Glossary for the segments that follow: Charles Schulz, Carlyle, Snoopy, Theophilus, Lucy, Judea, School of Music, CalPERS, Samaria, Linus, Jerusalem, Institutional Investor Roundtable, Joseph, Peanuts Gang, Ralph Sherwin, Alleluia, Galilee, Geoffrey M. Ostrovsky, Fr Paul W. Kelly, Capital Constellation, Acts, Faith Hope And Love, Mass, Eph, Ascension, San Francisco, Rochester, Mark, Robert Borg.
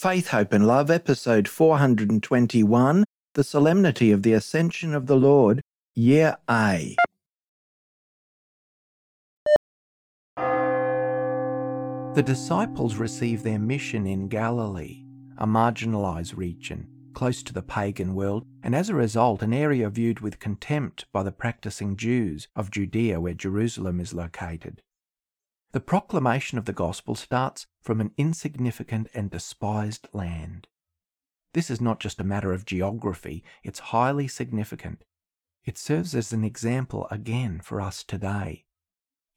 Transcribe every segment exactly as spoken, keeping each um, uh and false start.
Faith, Hope and Love, episode four hundred twenty-one, The Solemnity of the Ascension of the Lord, Year A. The disciples receive their mission in Galilee, a marginalised region, close to the pagan world, and as a result an area viewed with contempt by the practising Jews of Judea, where Jerusalem is located. The proclamation of the gospel starts from an insignificant and despised land. This is not just a matter of geography, it's highly significant. It serves as an example again for us today.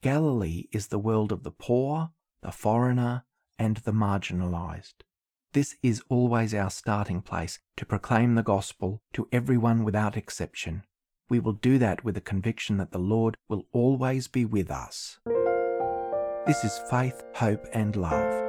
Galilee is the world of the poor, the foreigner, and the marginalised. This is always our starting place, to proclaim the gospel to everyone without exception. We will do that with the conviction that the Lord will always be with us. This is Faith, Hope and Love.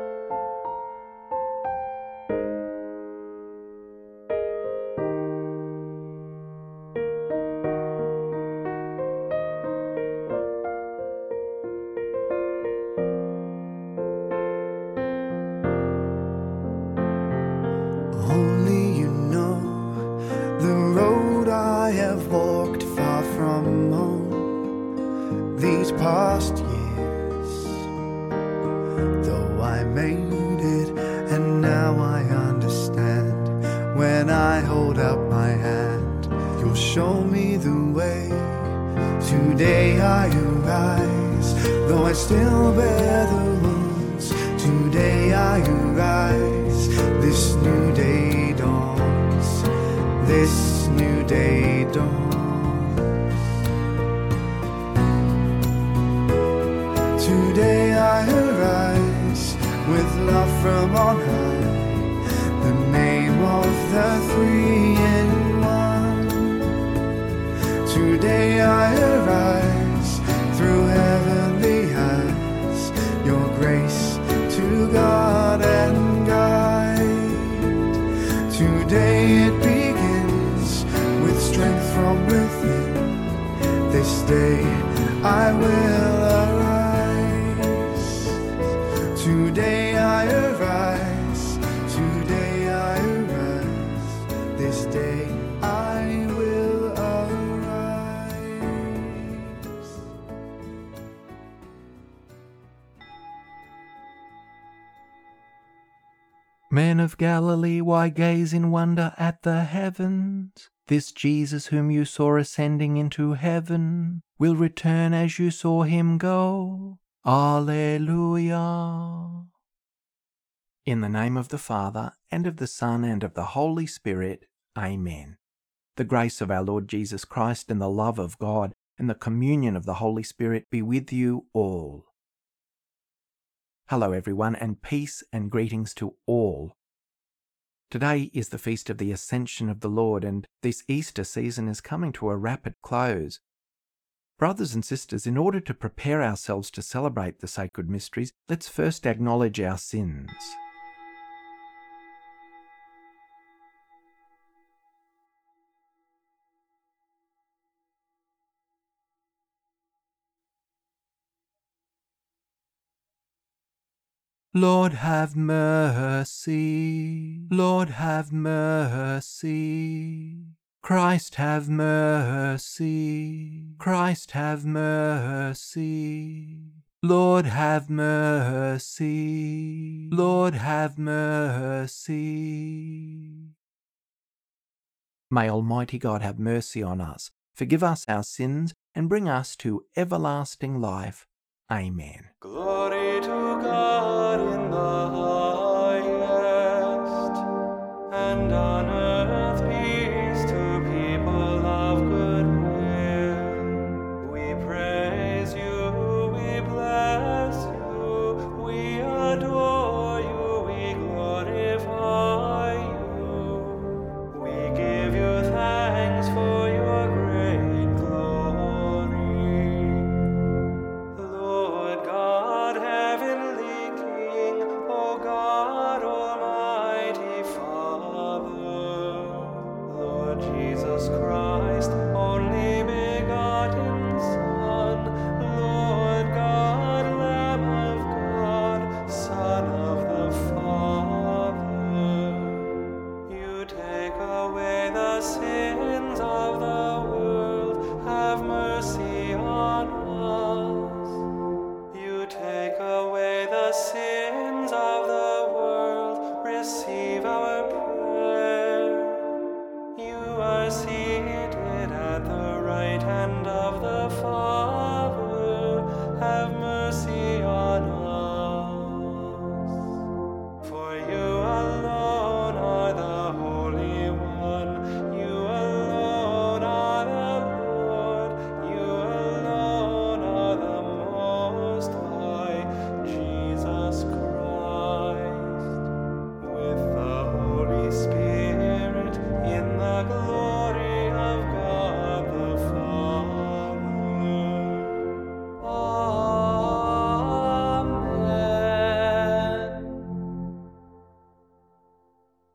Men of Galilee, why gaze in wonder at the heavens? This Jesus whom you saw ascending into heaven will return as you saw him go. Alleluia. In the name of the Father, and of the Son, and of the Holy Spirit. Amen. The grace of our Lord Jesus Christ, and the love of God, and the communion of the Holy Spirit be with you all. Hello everyone, and peace and greetings to all. Today is the Feast of the Ascension of the Lord, and this Easter season is coming to a rapid close. Brothers and sisters, in order to prepare ourselves to celebrate the sacred mysteries, let's first acknowledge our sins. Lord, have mercy. Lord, have mercy. Christ, have mercy. Christ, have mercy. Lord, have mercy. Lord, have mercy. May Almighty God have mercy on us, forgive us our sins, and bring us to everlasting life. Amen. Glory to God in the highest, and on earth peace to people of good will. We praise you, we bless you, we adore you, we glorify you. We give you thanks for your great glory. God,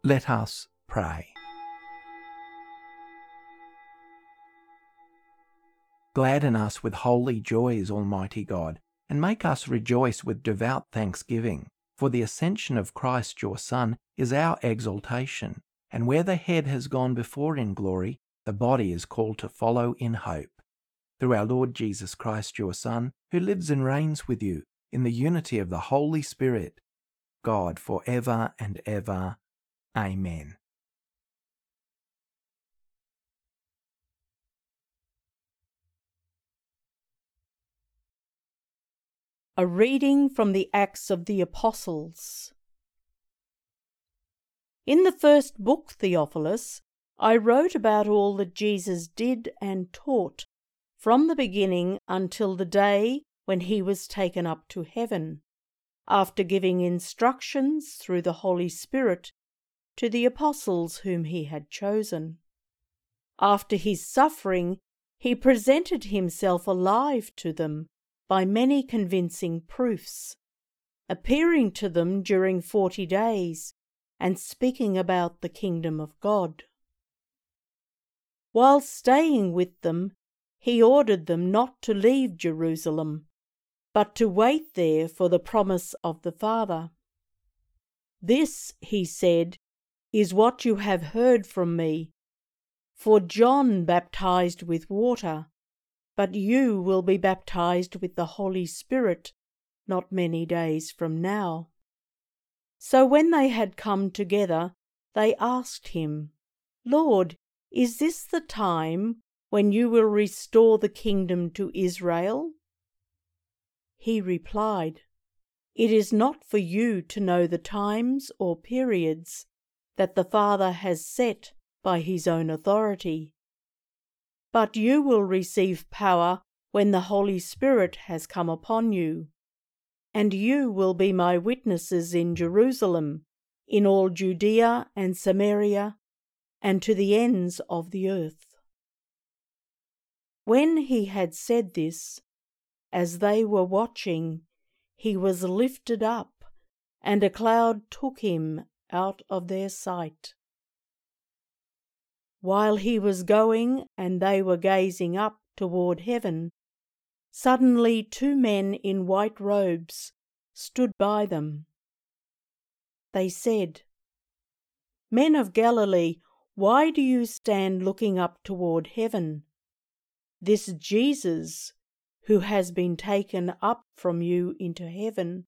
Let us pray. Gladden us with holy joys, Almighty God, and make us rejoice with devout thanksgiving. For the ascension of Christ your Son is our exaltation, and where the head has gone before in glory, the body is called to follow in hope. Through our Lord Jesus Christ your Son, who lives and reigns with you, in the unity of the Holy Spirit, God for ever and ever. Amen. A reading from the Acts of the Apostles. In the first book, Theophilus, I wrote about all that Jesus did and taught, from the beginning until the day when he was taken up to heaven, after giving instructions through the Holy Spirit to the apostles whom he had chosen. After his suffering, he presented himself alive to them by many convincing proofs, appearing to them during forty days and speaking about the kingdom of God. While staying with them, he ordered them not to leave Jerusalem, but to wait there for the promise of the Father. This, he said, is what you have heard from me. For John baptized with water, but you will be baptized with the Holy Spirit not many days from now. So when they had come together, they asked him, Lord, is this the time when you will restore the kingdom to Israel? He replied, It is not for you to know the times or periods that the Father has set by his own authority. But you will receive power when the Holy Spirit has come upon you, and you will be my witnesses in Jerusalem, in all Judea and Samaria, and to the ends of the earth. When he had said this, as they were watching, he was lifted up, and a cloud took him out of their sight. While he was going and they were gazing up toward heaven, suddenly two men in white robes stood by them. They said, Men of Galilee, why do you stand looking up toward heaven? This Jesus, who has been taken up from you into heaven,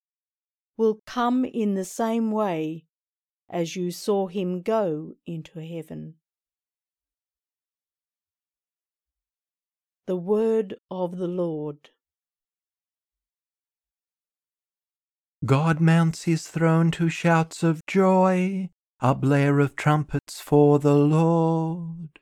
will come in the same way as you saw him go into heaven. The Word of the Lord. God mounts his throne to shouts of joy, a blare of trumpets for the Lord.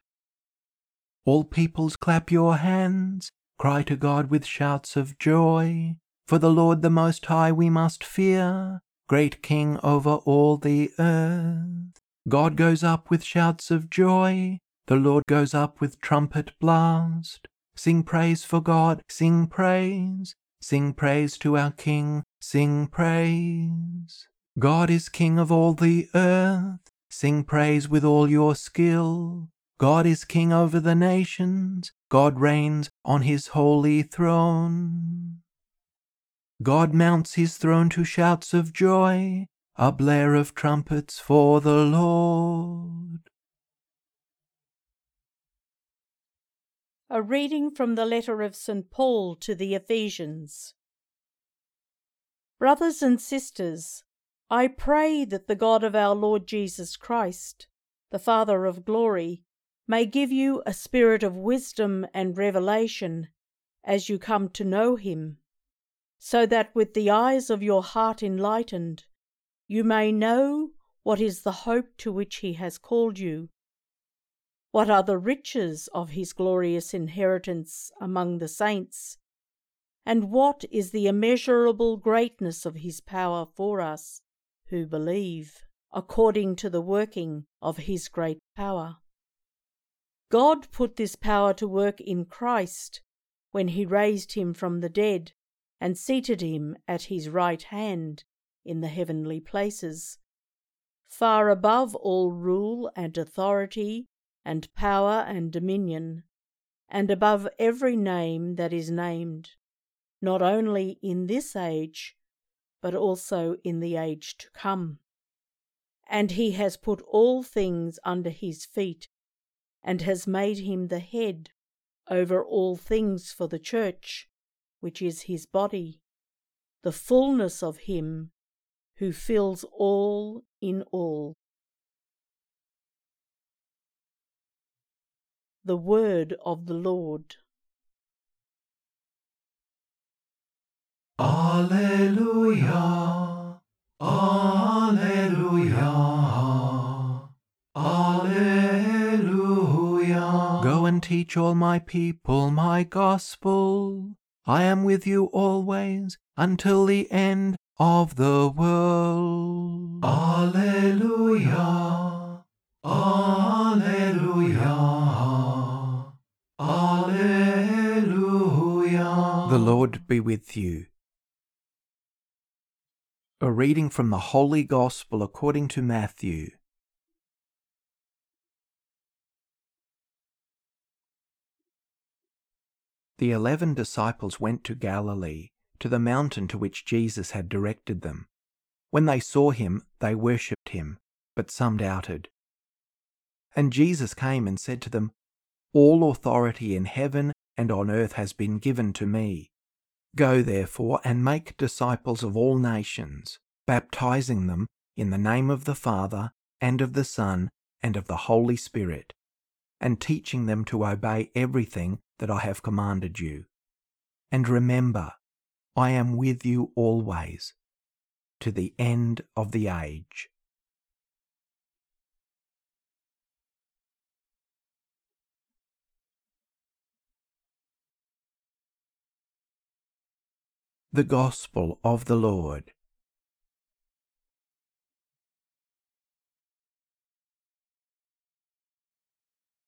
All peoples clap your hands, cry to God with shouts of joy. For the Lord the Most High we must fear, great King over all the earth. God goes up with shouts of joy, the Lord goes up with trumpet blast. Sing praise for God, sing praise, sing praise to our King, sing praise. God is King of all the earth, sing praise with all your skill. God is King over the nations, God reigns on his holy throne. God mounts his throne to shouts of joy, a blare of trumpets for the Lord. A reading from the letter of Saint Paul to the Ephesians. Brothers and sisters, I pray that the God of our Lord Jesus Christ, the Father of glory, may give you a spirit of wisdom and revelation as you come to know him, so that with the eyes of your heart enlightened, you may know what is the hope to which he has called you, what are the riches of his glorious inheritance among the saints, and what is the immeasurable greatness of his power for us who believe, according to the working of his great power. God put this power to work in Christ when he raised him from the dead and seated him at his right hand in the heavenly places, far above all rule and authority and power and dominion, and above every name that is named, not only in this age, but also in the age to come. And he has put all things under his feet, and has made him the head over all things for the church, which is his body, the fullness of him who fills all in all. The word of the Lord. Alleluia, Alleluia, Alleluia. Go and teach all my people my gospel. I am with you always until the end of the world. Alleluia, Alleluia, Alleluia. The Lord be with you. A reading from the Holy Gospel according to Matthew. The eleven disciples went to Galilee, to the mountain to which Jesus had directed them. When they saw him, they worshipped him, but some doubted. And Jesus came and said to them, "All authority in heaven and on earth has been given to me. Go, therefore, and make disciples of all nations, baptizing them in the name of the Father, and of the Son, and of the Holy Spirit, and teaching them to obey everything that I have commanded you. And remember, I am with you always, to the end of the age." The Gospel of the Lord.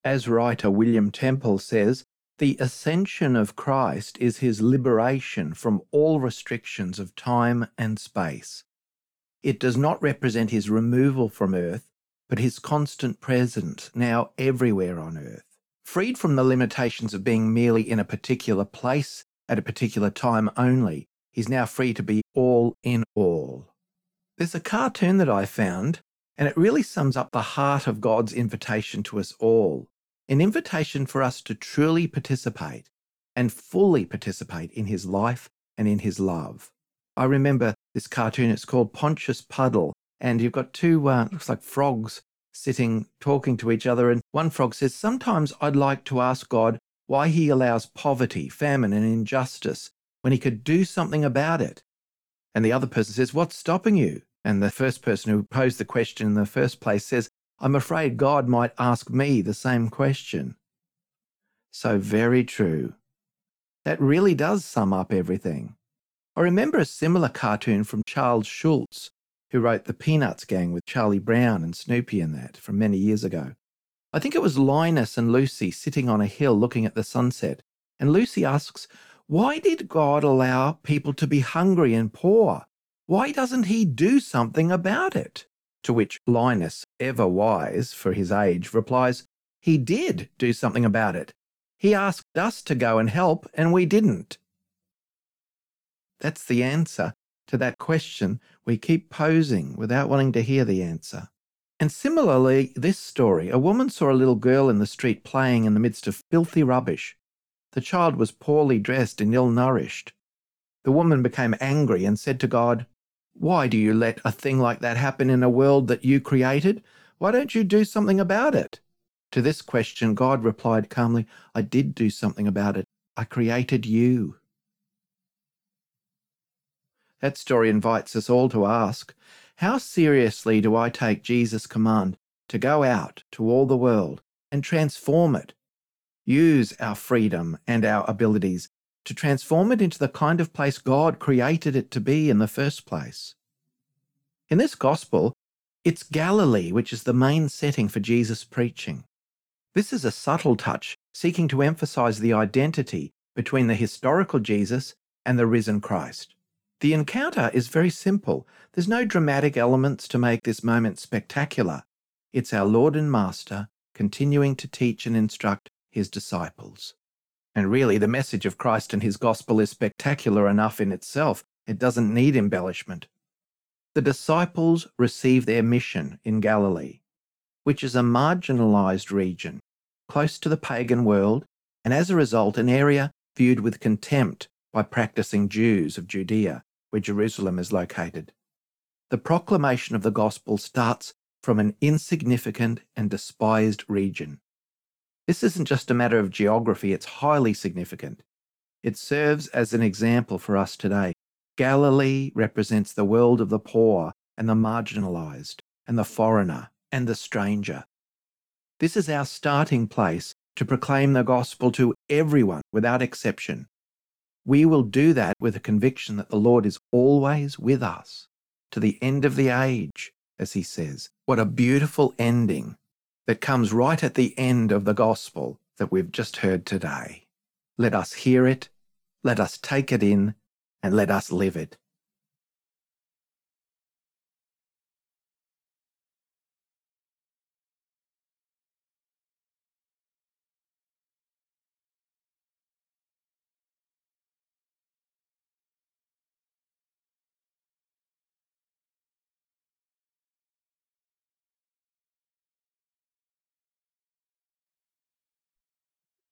As writer William Temple says, the ascension of Christ is his liberation from all restrictions of time and space. It does not represent his removal from earth, but his constant presence now everywhere on earth. Freed from the limitations of being merely in a particular place at a particular time only, he's now free to be all in all. There's a cartoon that I found, and it really sums up the heart of God's invitation to us all, an invitation for us to truly participate and fully participate in his life and in his love. I remember this cartoon, it's called Pontius Puddle, and you've got two, uh, looks like frogs sitting, talking to each other, and one frog says, "Sometimes I'd like to ask God why he allows poverty, famine and injustice when he could do something about it." And the other person says, "What's stopping you?" And the first person who posed the question in the first place says, "I'm afraid God might ask me the same question." So very true. That really does sum up everything. I remember a similar cartoon from Charles Schulz, who wrote The Peanuts Gang with Charlie Brown and Snoopy and that from many years ago. I think it was Linus and Lucy sitting on a hill looking at the sunset. And Lucy asks, "Why did God allow people to be hungry and poor? Why doesn't he do something about it?" To which Linus, ever wise for his age, replies, "He did do something about it. He asked us to go and help, and we didn't." That's the answer to that question we keep posing without wanting to hear the answer. And similarly, this story, a woman saw a little girl in the street playing in the midst of filthy rubbish. The child was poorly dressed and ill-nourished. The woman became angry and said to God, "Why do you let a thing like that happen in a world that you created? Why don't you do something about it?" To this question, God replied calmly, "I did do something about it. I created you." That story invites us all to ask, how seriously do I take Jesus' command to go out to all the world and transform it? Use our freedom and our abilities to transform it into the kind of place God created it to be in the first place. In this gospel, it's Galilee which is the main setting for Jesus' preaching. This is a subtle touch seeking to emphasize the identity between the historical Jesus and the risen Christ. The encounter is very simple. There's no dramatic elements to make this moment spectacular. It's our Lord and Master continuing to teach and instruct his disciples. And really, the message of Christ and his gospel is spectacular enough in itself. It doesn't need embellishment. The disciples receive their mission in Galilee, which is a marginalized region, close to the pagan world, and as a result, an area viewed with contempt by practicing Jews of Judea, where Jerusalem is located. The proclamation of the gospel starts from an insignificant and despised region. This isn't just a matter of geography, it's highly significant. It serves as an example for us today. Galilee represents the world of the poor and the marginalized and the foreigner and the stranger. This is our starting place to proclaim the gospel to everyone without exception. We will do that with a conviction that the Lord is always with us to the end of the age, as he says. What a beautiful ending that comes right at the end of the gospel that we've just heard today. Let us hear it, let us take it in, and let us live it.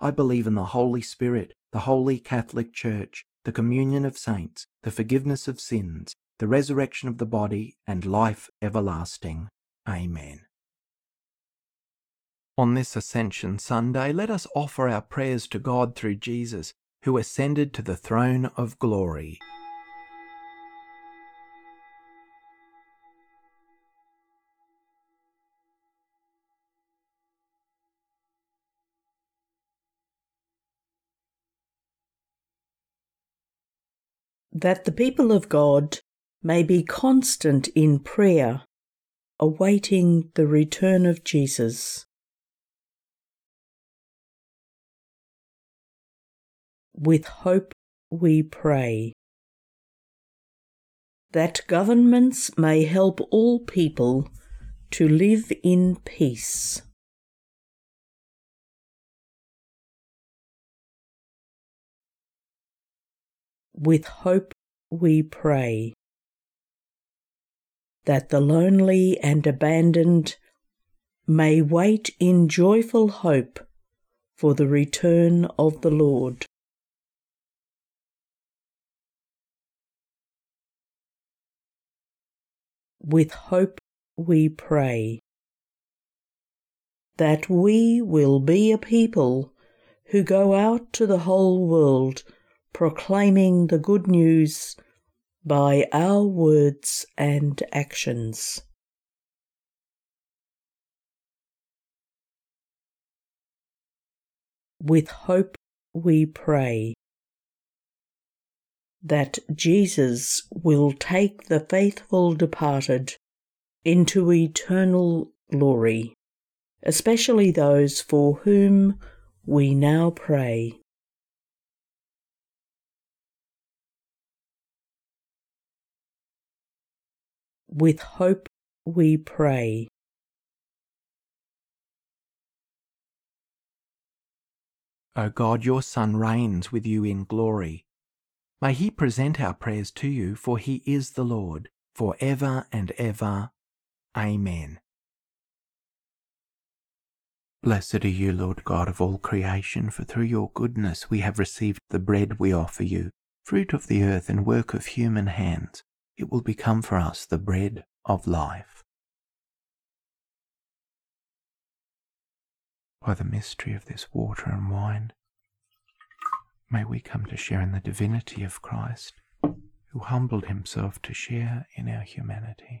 I believe in the Holy Spirit, the Holy Catholic Church, the communion of saints, the forgiveness of sins, the resurrection of the body, and life everlasting. Amen. On this Ascension Sunday, let us offer our prayers to God through Jesus, who ascended to the throne of glory. That the people of God may be constant in prayer, awaiting the return of Jesus. With hope we pray. That governments may help all people to live in peace. With hope we pray. That the lonely and abandoned may wait in joyful hope for the return of the Lord. With hope we pray. That we will be a people who go out to the whole world proclaiming the good news by our words and actions. With hope we pray. That Jesus will take the faithful departed into eternal glory, especially those for whom we now pray. With hope we pray. O God, your Son reigns with you in glory. May he present our prayers to you, for he is the Lord, for ever and ever. Amen. Blessed are you, Lord God of all creation, for through your goodness we have received the bread we offer you, fruit of the earth and work of human hands. It will become for us the bread of life. By the mystery of this water and wine, may we come to share in the divinity of Christ, who who humbled himself to share in our humanity.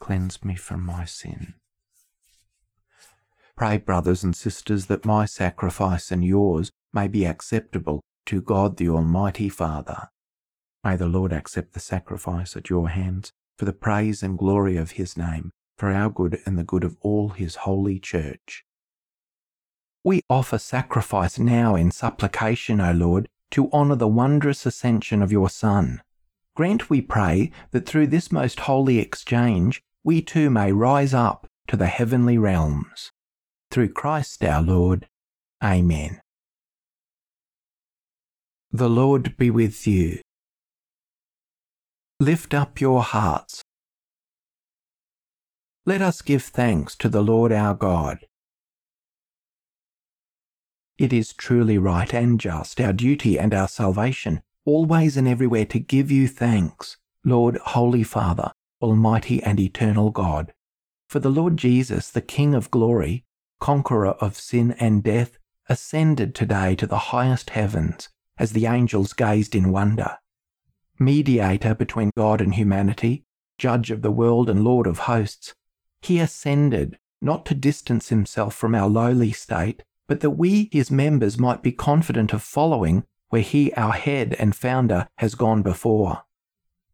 Cleanse me from my sin. Pray, brothers and sisters, that my sacrifice and yours may be acceptable to God the Almighty Father. May the Lord accept the sacrifice at your hands for the praise and glory of his name, for our good and the good of all his holy church. We offer sacrifice now in supplication, O Lord, to honour the wondrous ascension of your Son. Grant, we pray, that through this most holy exchange we too may rise up to the heavenly realms. Through Christ our Lord. Amen. The Lord be with you. Lift up your hearts. Let us give thanks to the Lord our God. It is truly right and just, our duty and our salvation, always and everywhere to give you thanks, Lord, Holy Father, Almighty and Eternal God. For the Lord Jesus, the King of glory, conqueror of sin and death, ascended today to the highest heavens, as the angels gazed in wonder. Mediator between God and humanity, judge of the world and Lord of hosts, he ascended not to distance himself from our lowly state, but that we, his members, might be confident of following where he, our head and founder, has gone before.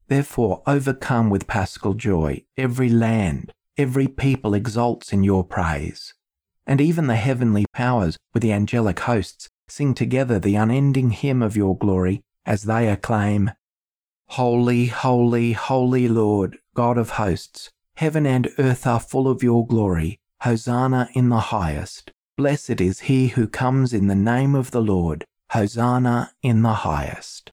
Therefore, overcome with paschal joy, every land, every people exults in your praise. And even the heavenly powers with the angelic hosts sing together the unending hymn of your glory as they acclaim, Holy, holy, holy Lord, God of hosts, heaven and earth are full of your glory. Hosanna in the highest. Blessed is he who comes in the name of the Lord. Hosanna in the highest.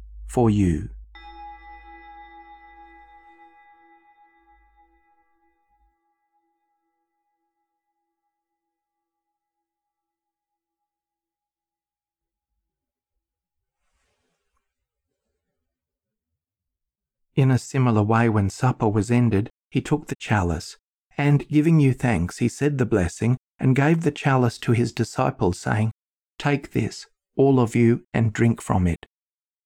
for you. In a similar way, when supper was ended, he took the chalice, and giving you thanks, he said the blessing, and gave the chalice to his disciples, saying, Take this, all of you, and drink from it,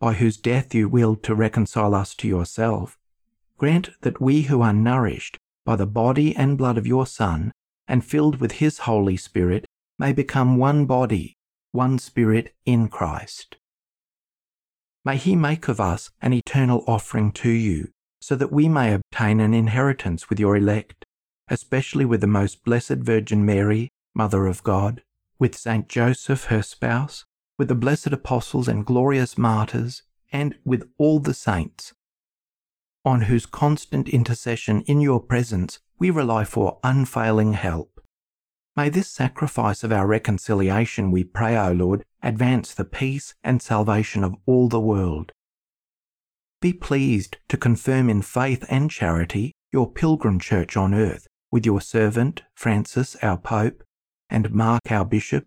by whose death you willed to reconcile us to yourself, grant that we who are nourished by the body and blood of your Son and filled with his Holy Spirit may become one body, one spirit in Christ. May he make of us an eternal offering to you, so that we may obtain an inheritance with your elect, especially with the most blessed Virgin Mary, Mother of God, with Saint Joseph, her spouse, with the blessed apostles and glorious martyrs, and with all the saints, on whose constant intercession in your presence we rely for unfailing help. May this sacrifice of our reconciliation, we pray, O Lord, advance the peace and salvation of all the world. Be pleased to confirm in faith and charity your pilgrim church on earth, with your servant Francis, our Pope, and Mark, our Bishop,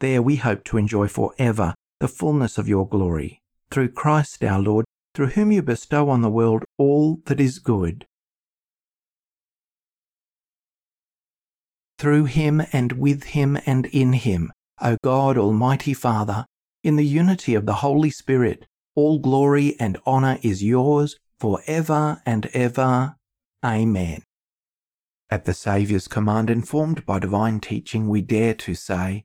There we hope to enjoy forever the fullness of your glory, through Christ our Lord, through whom you bestow on the world all that is good. Through him, and with him, and in him, O God, Almighty Father, in the unity of the Holy Spirit, all glory and honour is yours for ever and ever. Amen. At the Saviour's command, informed by divine teaching, we dare to say,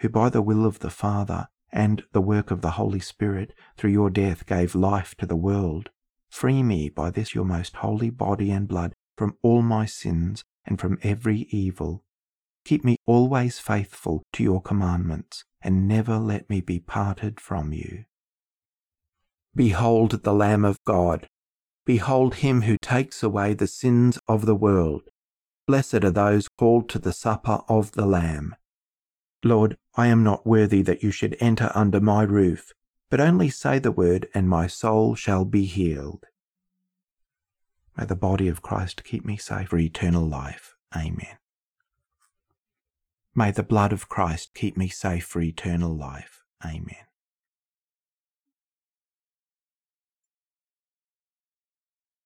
who by the will of the Father and the work of the Holy Spirit through your death gave life to the world, free me by this your most holy body and blood from all my sins and from every evil. Keep me always faithful to your commandments, and never let me be parted from you. Behold the Lamb of God. Behold him who takes away the sins of the world. Blessed are those called to the supper of the Lamb. Lord, I am not worthy that you should enter under my roof, but only say the word, and my soul shall be healed. May the body of Christ keep me safe for eternal life. Amen. May the blood of Christ keep me safe for eternal life. Amen.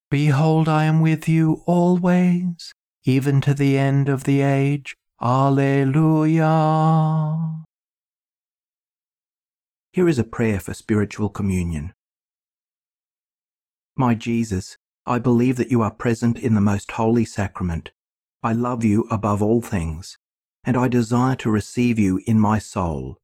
Behold, I am with you always, even to the end of the age. Alleluia. Here is a prayer for spiritual communion. My Jesus, I believe that you are present in the most holy sacrament. I love you above all things, and I desire to receive you in my soul.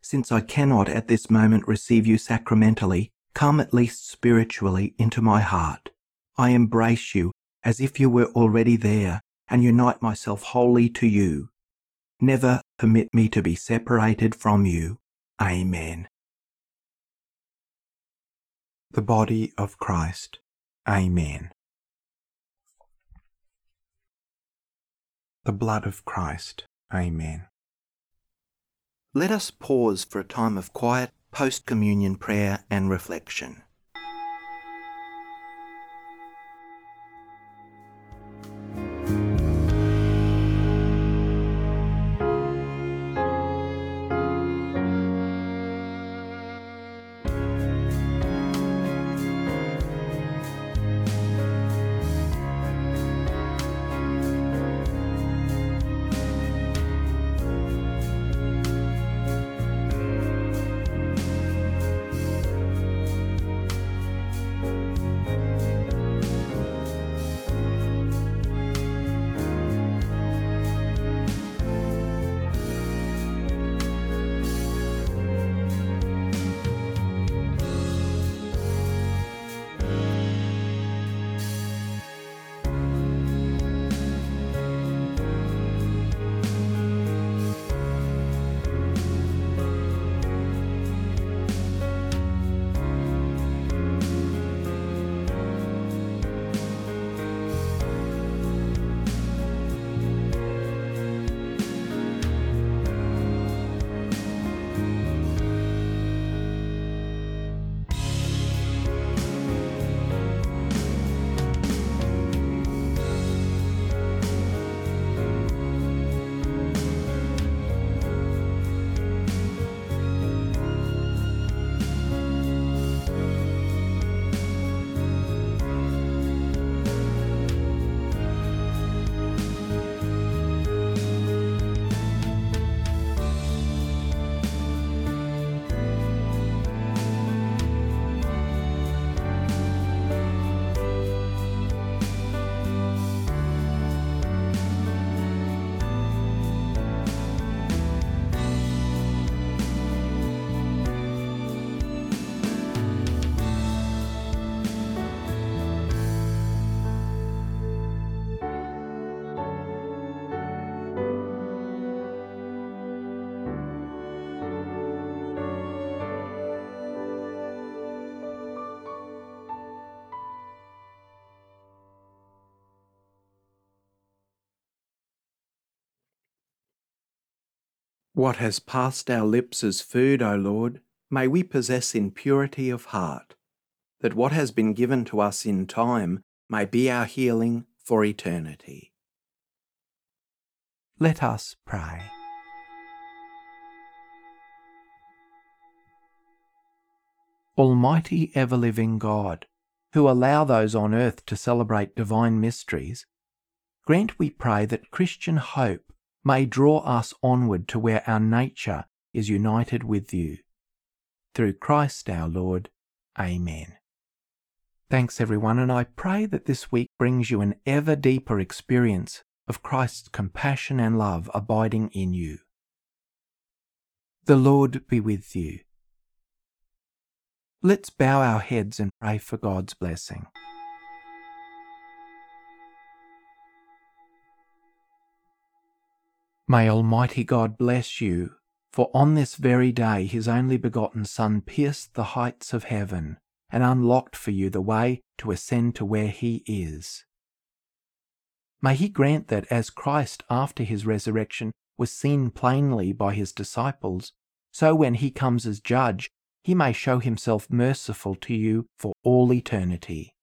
Since I cannot at this moment receive you sacramentally, come at least spiritually into my heart. I embrace you as if you were already there, and unite myself wholly to you. Never permit me to be separated from you. Amen. The Body of Christ. Amen. The Blood of Christ. Amen. Let us pause for a time of quiet post-communion prayer and reflection. What has passed our lips as food, O Lord, may we possess in purity of heart, that what has been given to us in time may be our healing for eternity. Let us pray. Almighty ever-living God, who allow those on earth to celebrate divine mysteries, grant, we pray, that Christian hope may draw us onward to where our nature is united with you. Through Christ our Lord. Amen. Thanks everyone, and I pray that this week brings you an ever deeper experience of Christ's compassion and love abiding in you. The Lord be with you. Let's bow our heads and pray for God's blessing. May Almighty God bless you, for on this very day his only begotten Son pierced the heights of heaven and unlocked for you the way to ascend to where he is. May he grant that as Christ after his resurrection was seen plainly by his disciples, so when he comes as judge, he may show himself merciful to you for all eternity.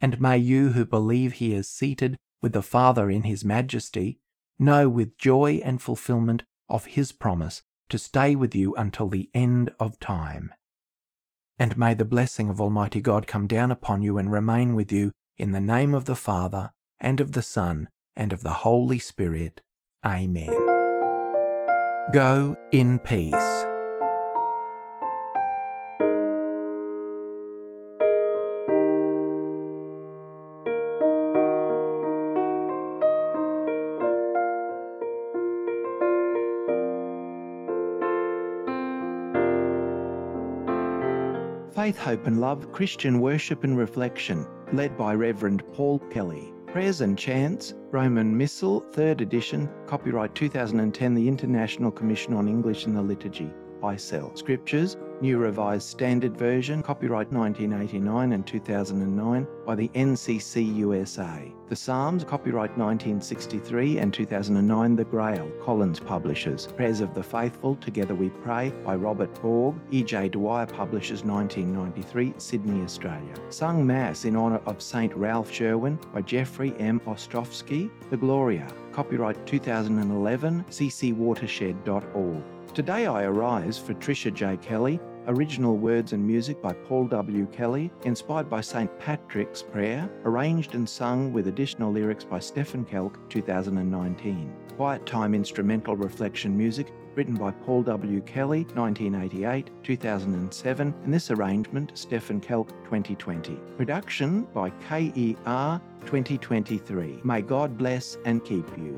And may you who believe he is seated with the Father in his majesty, know with joy and fulfilment of his promise to stay with you until the end of time. And may the blessing of Almighty God come down upon you and remain with you in the name of the Father, and of the Son, and of the Holy Spirit. Amen. Go in peace. Faith, Hope and Love, Christian Worship and Reflection, led by Reverend Paul Kelly. Prayers and Chants, Roman Missal, third edition, copyright two thousand ten, the International Commission on English and the Liturgy, I C E L. Scriptures, New Revised Standard Version, copyright nineteen eighty-nine and two thousand nine by the N C C U S A. The Psalms, copyright nineteen sixty-three and two thousand nine, The Grail, Collins Publishers. Prayers of the Faithful, Together We Pray by Robert Borg, E J Dwyer Publishers, nineteen ninety-three, Sydney, Australia. Sung Mass in honour of Saint Ralph Sherwin by Geoffrey M. Ostrovsky, The Gloria, copyright two thousand eleven, c c watershed dot org. Today I Arise for Tricia J. Kelly, original words and music by Paul W. Kelly, inspired by Saint Patrick's Prayer, arranged and sung with additional lyrics by Stephen Kelk, two thousand nineteen. Quiet Time instrumental reflection music, written by Paul W. Kelly, nineteen eighty-eight, two thousand seven, and this arrangement, Stephen Kelk, twenty twenty. Production by K E R, twenty twenty-three. May God bless and keep you.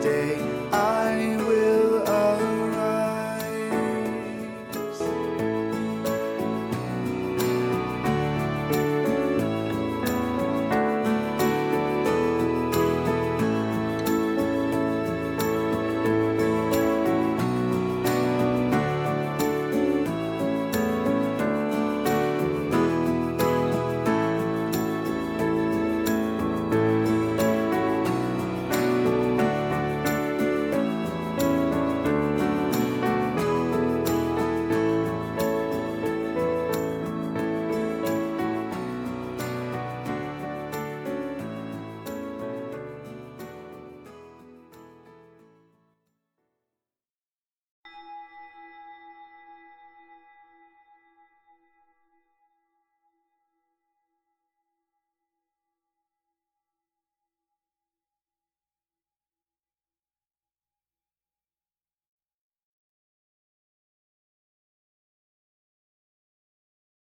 Day.